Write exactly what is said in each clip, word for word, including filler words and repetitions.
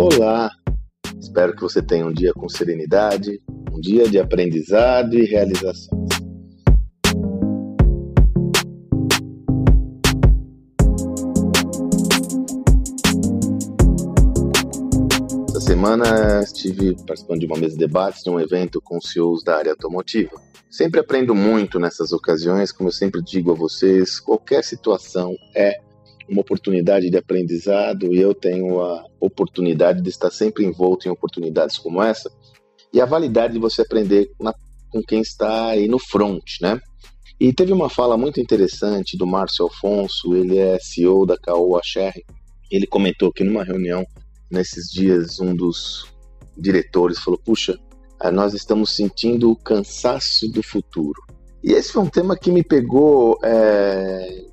Olá, espero que você tenha um dia com serenidade, um dia de aprendizado e realizações. Essa semana estive participando de uma mesa de debates de um evento com C E Os da área automotiva. Sempre aprendo muito nessas ocasiões, como eu sempre digo a vocês, qualquer situação é uma oportunidade de aprendizado e eu tenho a oportunidade de estar sempre envolto em oportunidades como essa e a validade de você aprender na, com quem está aí no front, né? E teve uma fala muito interessante do Márcio Afonso, ele é C E O da Koa Sher. Ele comentou que numa reunião nesses dias um dos diretores falou, puxa, nós estamos sentindo o cansaço do futuro. E esse foi um tema que me pegou... É...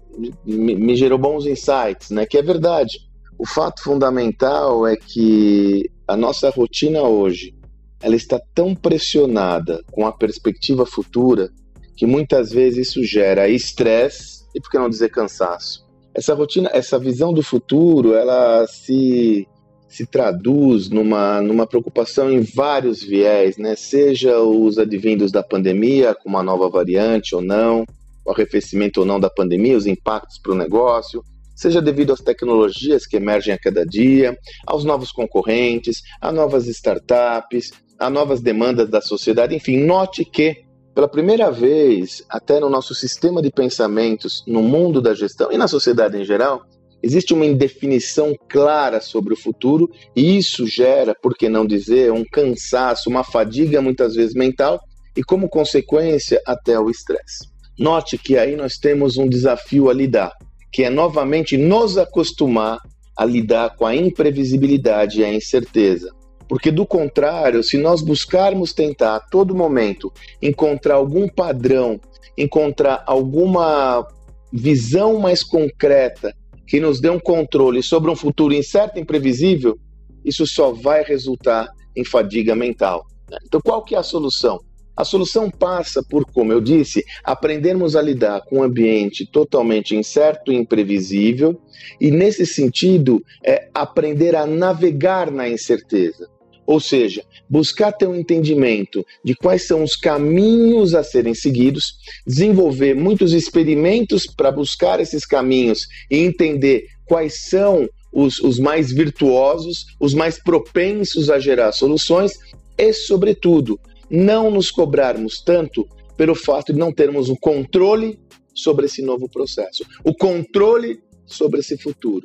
Me, me gerou bons insights, né? Que é verdade. O fato fundamental é que a nossa rotina hoje, ela está tão pressionada com a perspectiva futura que muitas vezes isso gera estresse e, por que não dizer, cansaço. Essa rotina, essa visão do futuro, ela se, se traduz numa, numa preocupação em vários viés, né? Seja os advindos da pandemia, com uma nova variante ou não, o arrefecimento ou não da pandemia, os impactos para o negócio, seja devido às tecnologias que emergem a cada dia, aos novos concorrentes, a novas startups, a novas demandas da sociedade. Enfim, note que, pela primeira vez, até no nosso sistema de pensamentos, no mundo da gestão e na sociedade em geral, existe uma indefinição clara sobre o futuro e isso gera, por que não dizer, um cansaço, uma fadiga muitas vezes mental e, como consequência, até o estresse. Note que aí nós temos um desafio a lidar, que é novamente nos acostumar a lidar com a imprevisibilidade e a incerteza. Porque do contrário, se nós buscarmos tentar a todo momento encontrar algum padrão, encontrar alguma visão mais concreta que nos dê um controle sobre um futuro incerto e imprevisível, isso só vai resultar em fadiga mental. Então qual que é a solução? A solução passa por, como eu disse, aprendermos a lidar com um ambiente totalmente incerto e imprevisível e, nesse sentido, é aprender a navegar na incerteza. Ou seja, buscar ter um entendimento de quais são os caminhos a serem seguidos, desenvolver muitos experimentos para buscar esses caminhos e entender quais são os, os mais virtuosos, os mais propensos a gerar soluções e, sobretudo, não nos cobrarmos tanto pelo fato de não termos o controle sobre esse novo processo, o controle sobre esse futuro.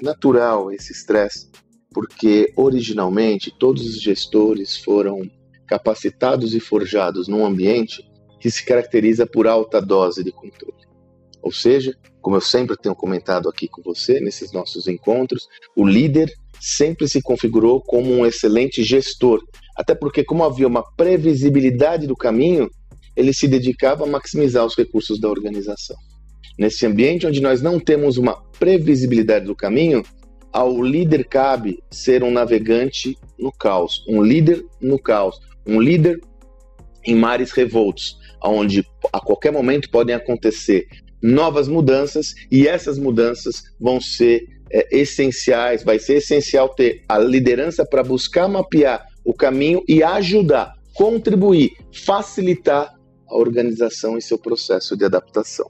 É natural esse estresse, porque originalmente todos os gestores foram capacitados e forjados num ambiente que se caracteriza por alta dose de controle. Ou seja, como eu sempre tenho comentado aqui com você nesses nossos encontros, o líder sempre se configurou como um excelente gestor, até porque, como havia uma previsibilidade do caminho, ele se dedicava a maximizar os recursos da organização. Nesse ambiente onde nós não temos uma previsibilidade do caminho, ao líder cabe ser um navegante no caos, um líder no caos, um líder em mares revoltos, onde a qualquer momento podem acontecer novas mudanças e essas mudanças vão ser é, essenciais, vai ser essencial ter a liderança para buscar mapear o caminho e ajudar, contribuir, facilitar a organização em seu processo de adaptação.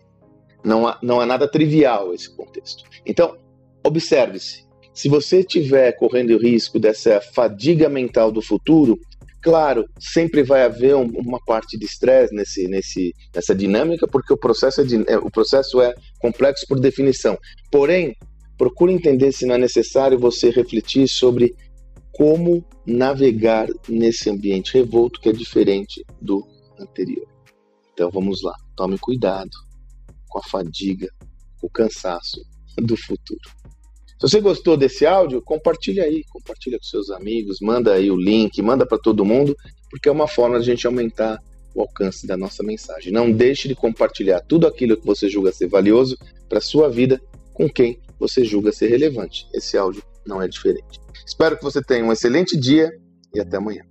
Não há, não há nada trivial esse contexto. Então, observe-se, se você estiver correndo o risco dessa fadiga mental do futuro, claro, sempre vai haver um, uma parte de estresse nesse, nesse, nessa dinâmica, porque o processo, é, o processo é complexo por definição. Porém, procure entender se não é necessário você refletir sobre como navegar nesse ambiente revolto que é diferente do anterior. Então vamos lá, tome cuidado com a fadiga, com o cansaço do futuro. Se você gostou desse áudio, compartilha aí, compartilha com seus amigos, manda aí o link, manda para todo mundo, porque é uma forma de a gente aumentar o alcance da nossa mensagem. Não deixe de compartilhar tudo aquilo que você julga ser valioso para a sua vida com quem você julga ser relevante. Esse áudio não é diferente. Espero que você tenha um excelente dia e até amanhã.